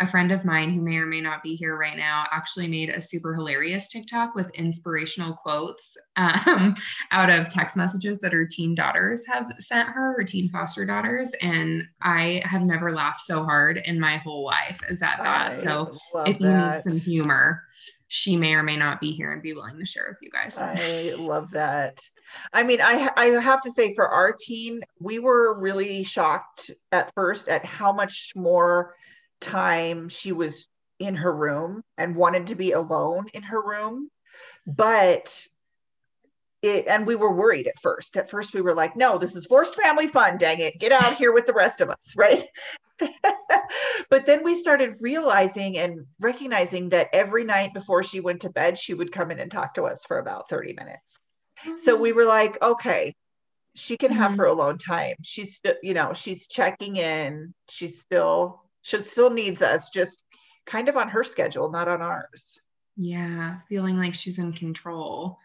a friend of mine who may or may not be here right now actually made a super hilarious TikTok with inspirational quotes um, out of text messages that her teen daughters have sent her, her teen foster daughters. And I have never laughed so hard in my whole life as at that. I so if you that. need some humor, she may or may not be here and be willing to share with you guys. I love that. I mean, I I have to say for our team, we were really shocked at first at how much more time she was in her room and wanted to be alone in her room. But it, and we were worried at first. At first we were like, no, this is forced family fun. Dang it. Get out here with the rest of us. Right. But then we started realizing and recognizing that every night before she went to bed, she would come in and talk to us for about thirty minutes. Mm-hmm. So we were like, okay, she can have mm-hmm. her alone time. She's still, you know, she's checking in. She's still, she still needs us, just kind of on her schedule, not on ours. Yeah. Feeling like she's in control.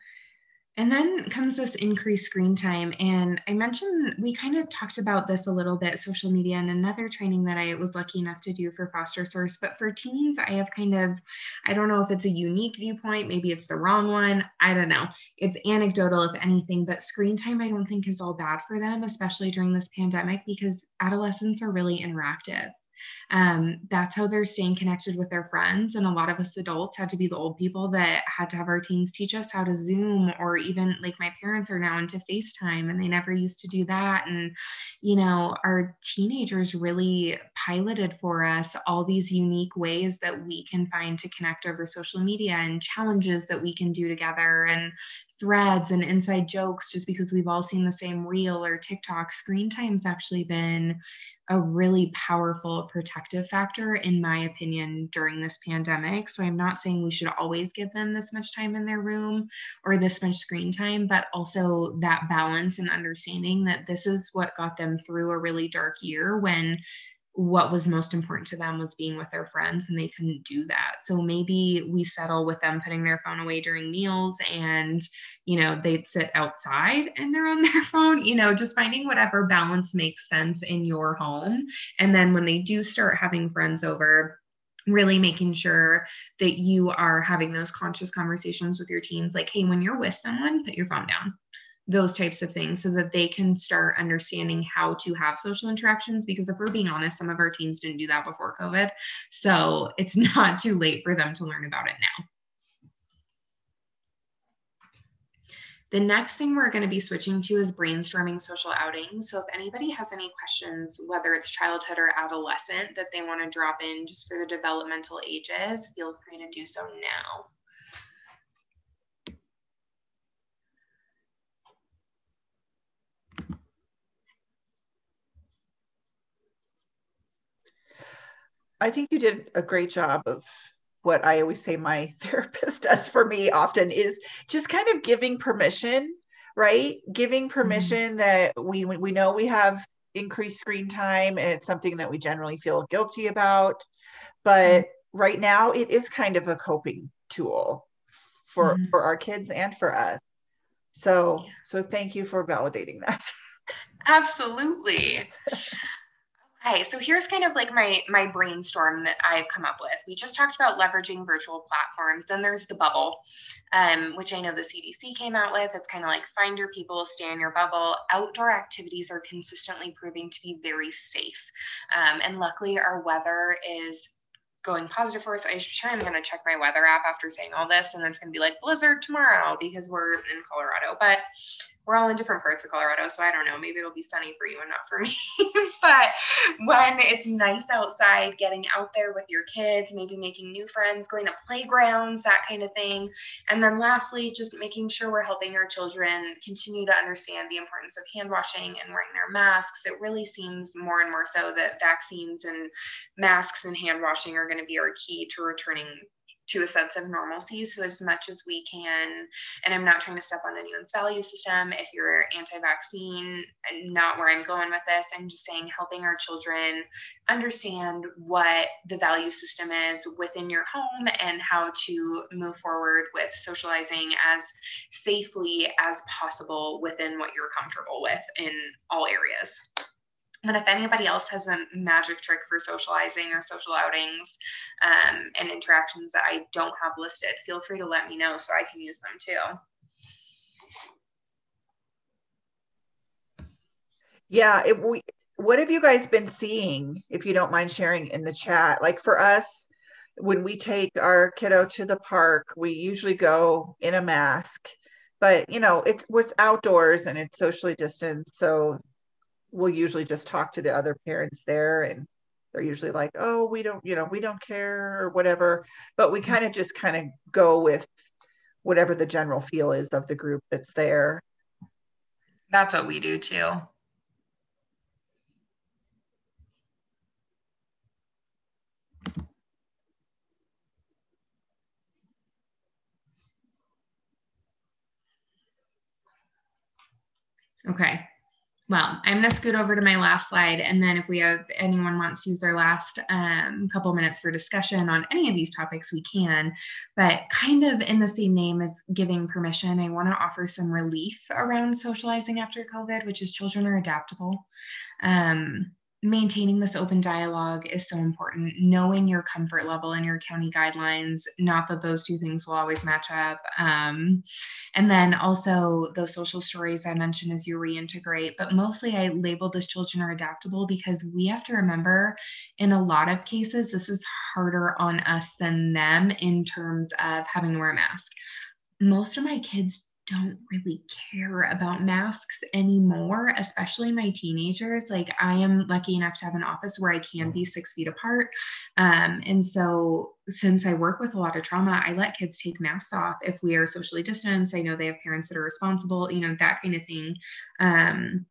And then comes this increased screen time. And I mentioned, we kind of talked about this a little bit, social media, and another training that I was lucky enough to do for Foster Source. But for teens, I have kind of, I don't know if it's a unique viewpoint, maybe it's the wrong one. I don't know. It's anecdotal, if anything, but screen time, I don't think is all bad for them, especially during this pandemic, because adolescents are really interactive. Um, that's how they're staying connected with their friends. And a lot of us adults had to be the old people that had to have our teens teach us how to Zoom, or even like my parents are now into FaceTime, and they never used to do that. And, you know, our teenagers really piloted for us all these unique ways that we can find to connect over social media, and challenges that we can do together, and threads and inside jokes, just because we've all seen the same reel or TikTok. Screen time's actually been a really powerful protective factor, in my opinion, during this pandemic. So I'm not saying we should always give them this much time in their room or this much screen time, but also that balance and understanding that this is what got them through a really dark year, when what was most important to them was being with their friends, and they couldn't do that. So maybe we settle with them putting their phone away during meals, and, you know, they'd sit outside and they're on their phone, you know, just finding whatever balance makes sense in your home. And then when they do start having friends over, really making sure that you are having those conscious conversations with your teens, like, hey, when you're with someone, put your phone down. Those types of things, so that they can start understanding how to have social interactions. Because if we're being honest, some of our teens didn't do that before COVID. So it's not too late for them to learn about it now. The next thing we're going to be switching to is brainstorming social outings. So if anybody has any questions, whether it's childhood or adolescent, that they want to drop in just for the developmental ages, feel free to do so now. I think you did a great job of what I always say my therapist does for me often, is just kind of giving permission, right? Giving permission mm-hmm. that we, we know we have increased screen time, and it's something that we generally feel guilty about, but mm-hmm. right now it is kind of a coping tool for, mm-hmm. for our kids and for us. So, yeah. so thank you for validating that. Absolutely. Okay, so here's kind of like my, my brainstorm that I've come up with. We just talked about leveraging virtual platforms. Then there's the bubble, um, which I know the C D C came out with. It's kind of like find your people, stay in your bubble. Outdoor activities are consistently proving to be very safe. Um, and luckily our weather is going positive for us. I'm sure I'm going to check my weather app after saying all this, and it's going to be like blizzard tomorrow because we're in Colorado, but we're all in different parts of Colorado. So I don't know, maybe it'll be sunny for you and not for me, but when it's nice outside, getting out there with your kids, maybe making new friends, going to playgrounds, that kind of thing. And then lastly, just making sure we're helping our children continue to understand the importance of hand washing and wearing their masks. It really seems more and more so that vaccines and masks and hand washing are going to be our key to returning to a sense of normalcy. So as much as we can, and I'm not trying to step on anyone's value system, if you're anti-vaccine, not where I'm going with this, I'm just saying helping our children understand what the value system is within your home and how to move forward with socializing as safely as possible within what you're comfortable with in all areas. But if anybody else has a magic trick for socializing or social outings um, and interactions that I don't have listed, feel free to let me know so I can use them too. Yeah, it, we, what have you guys been seeing, if you don't mind sharing in the chat? Like for us, when we take our kiddo to the park, we usually go in a mask, but you know, it was outdoors and it's socially distanced. So we'll usually just talk to the other parents there, and they're usually like, oh, we don't, you know, we don't care or whatever, but we kind of just kind of go with whatever the general feel is of the group that's there. That's what we do too. Okay, well, I'm gonna scoot over to my last slide, and then if we have anyone wants to use their last um, couple minutes for discussion on any of these topics, we can. But kind of in the same name as giving permission, I wanna offer some relief around socializing after COVID, which is children are adaptable. Um, maintaining this open dialogue is so important, knowing your comfort level and your county guidelines, not that those two things will always match up. Um, and then also those social stories I mentioned as you reintegrate, but mostly I labeled this children are adaptable because we have to remember in a lot of cases, this is harder on us than them in terms of having to wear a mask. Most of my kids don't really care about masks anymore, especially my teenagers. Like, I am lucky enough to have an office where I can be six feet apart. Um, and so since I work with a lot of trauma, I let kids take masks off if we are socially distanced. I know they have parents that are responsible, you know, that kind of thing. Um,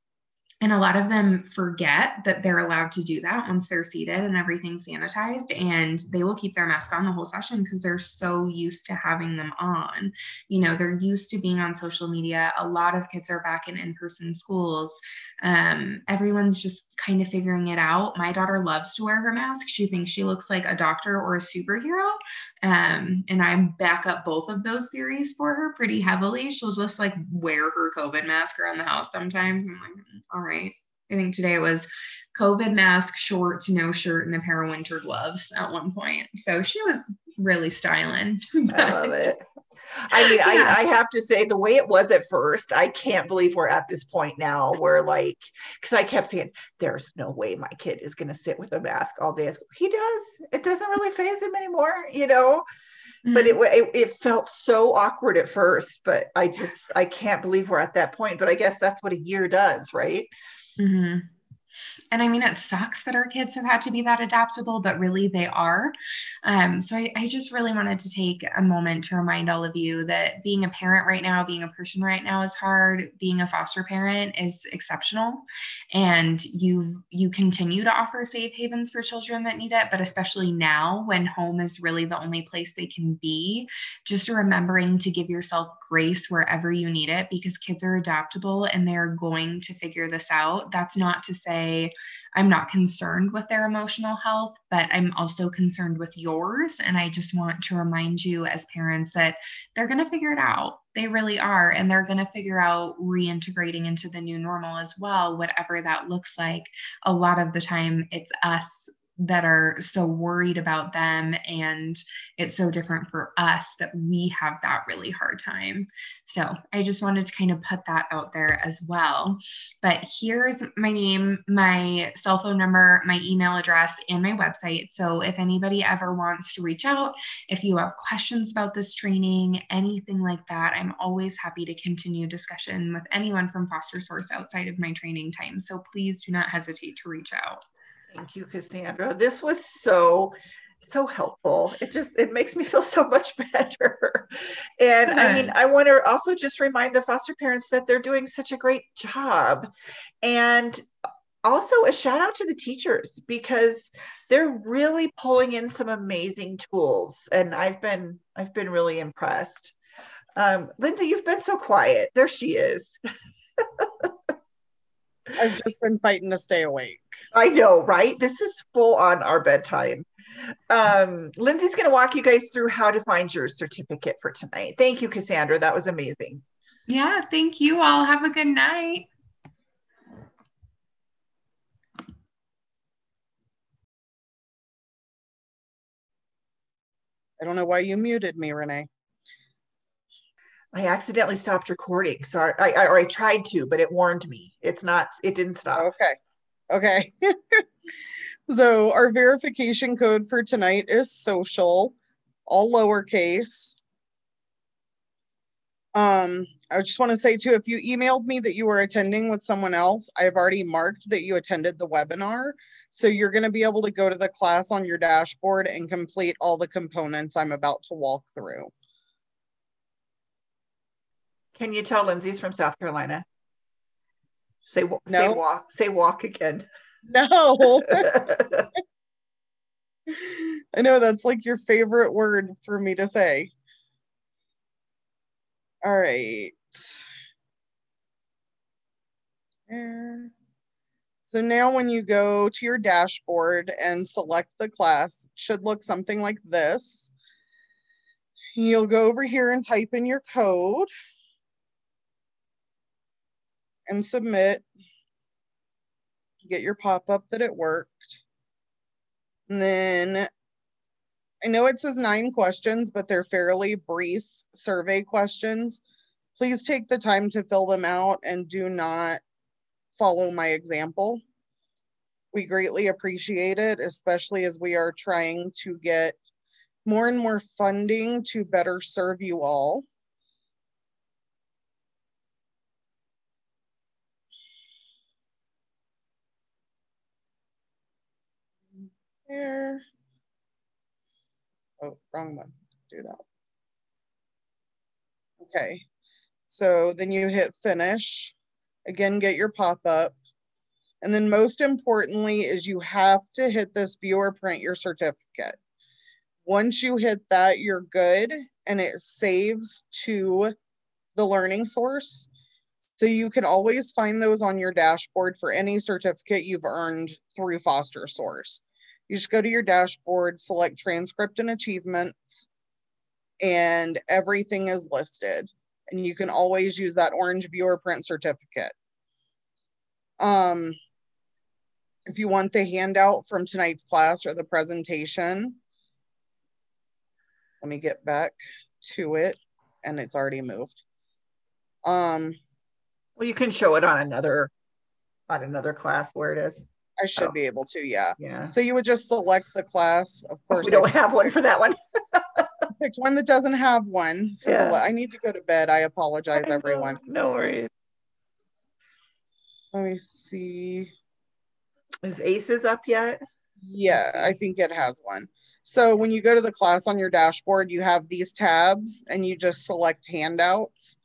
And a lot of them forget that they're allowed to do that once they're seated and everything's sanitized, and they will keep their mask on the whole session because they're so used to having them on. You know, they're used to being on social media. A lot of kids are back in in-person schools. Um, everyone's just kind of figuring it out. My daughter loves to wear her mask. She thinks she looks like a doctor or a superhero. Um, and I back up both of those theories for her pretty heavily. She'll just like wear her COVID mask around the house sometimes. I'm like, all right. I think today it was COVID mask, shorts, no shirt, and a pair of winter gloves at one point. So she was really styling. But I love it. I mean, yeah. I, I have to say the way it was at first, I can't believe we're at this point now where like, cause I kept saying, there's no way my kid is going to sit with a mask all day. He does. It doesn't really faze him anymore, you know, mm-hmm. but it, it, it felt so awkward at first, but I just, I can't believe we're at that point, but I guess that's what a year does. Right. Mm-hmm. And I mean, it sucks that our kids have had to be that adaptable, but really they are. Um, so I, I just really wanted to take a moment to remind all of you that being a parent right now, being a person right now is hard. Being a foster parent is exceptional. And you've, you continue to offer safe havens for children that need it, but especially now when home is really the only place they can be, just remembering to give yourself grace wherever you need it, because kids are adaptable and they're going to figure this out. That's not to say I'm not concerned with their emotional health, but I'm also concerned with yours. And I just want to remind you as parents that they're going to figure it out. They really are. And they're going to figure out reintegrating into the new normal as well, whatever that looks like. A lot of the time it's us that are so worried about them, and it's so different for us that we have that really hard time. So I just wanted to kind of put that out there as well. But here's my name, my cell phone number, my email address, and my website. So if anybody ever wants to reach out, if you have questions about this training, anything like that, I'm always happy to continue discussion with anyone from Foster Source outside of my training time. So please do not hesitate to reach out. Thank you, Cassandra. This was so, so helpful. It just, it makes me feel so much better. And I mean, I want to also just remind the foster parents that they're doing such a great job. And also a shout out to the teachers, because they're really pulling in some amazing tools. And I've been, I've been really impressed. Um, Lindsay, you've been so quiet. There she is. I've just been fighting to stay awake. I know, right? This is full on our bedtime. Um, Lindsay's going to walk you guys through how to find your certificate for tonight. Thank you, Cassandra. That was amazing. Yeah, thank you all. Have a good night. I don't know why you muted me, Renee. I accidentally stopped recording. So I, I, or I tried to, but it warned me. It's not, it didn't stop. Okay. Okay. So our verification code for tonight is social, all lowercase. Um, I just want to say too, if you emailed me that you were attending with someone else, I've already marked that you attended the webinar. So you're going to be able to go to the class on your dashboard and complete all the components I'm about to walk through. Can you tell Lindsay's from South Carolina? Say, no. say walk, say walk again. No. I know that's like your favorite word for me to say. All right. So now when you go to your dashboard and select the class, it should look something like this. You'll go over here and type in your code and submit. Get your pop-up that it worked. And then I know it says nine questions, but they're fairly brief survey questions. Please take the time to fill them out and do not follow my example. We greatly appreciate it, especially as we are trying to get more and more funding to better serve you all. There. Oh, wrong one. Do that. Okay. So then you hit finish. Again, get your pop-up. And then most importantly is you have to hit this view or print your certificate. Once you hit that, you're good, and it saves to the learning source. So you can always find those on your dashboard for any certificate you've earned through Foster Source. You just go to your dashboard, select transcript and achievements, and everything is listed. And you can always use that orange viewer print certificate. Um, if you want the handout from tonight's class or the presentation, let me get back to it, and it's already moved. Um, well, you can show it on another, on another class where it is. I should oh. be able to, yeah. yeah. So you would just select the class. Of course, we don't have one for that one. Picked one that doesn't have one. For yeah. the, I need to go to bed. I apologize, I everyone. No worries. Let me see. Is ACES up yet? Yeah, I think it has one. So when you go to the class on your dashboard, you have these tabs and you just select handouts,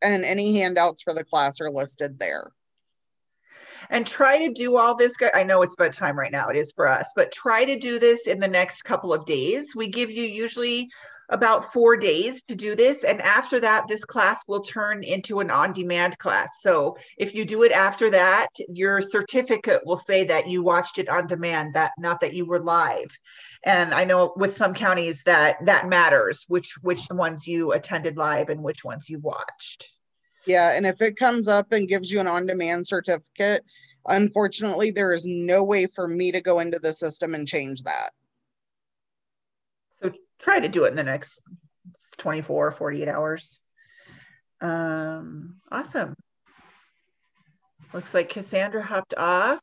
and any handouts for the class are listed there. And try to do all this, I know it's about time right now, it is for us, but try to do this in the next couple of days. We give you usually about four days to do this. And after that, this class will turn into an on-demand class. So if you do it after that, your certificate will say that you watched it on demand, that not that you were live. And I know with some counties that that matters, which, which ones you attended live and which ones you watched. Yeah, and if it comes up and gives you an on-demand certificate, unfortunately, there is no way for me to go into the system and change that. So try to do it in the next twenty-four, forty-eight hours. Um, awesome. Looks like Cassandra hopped off.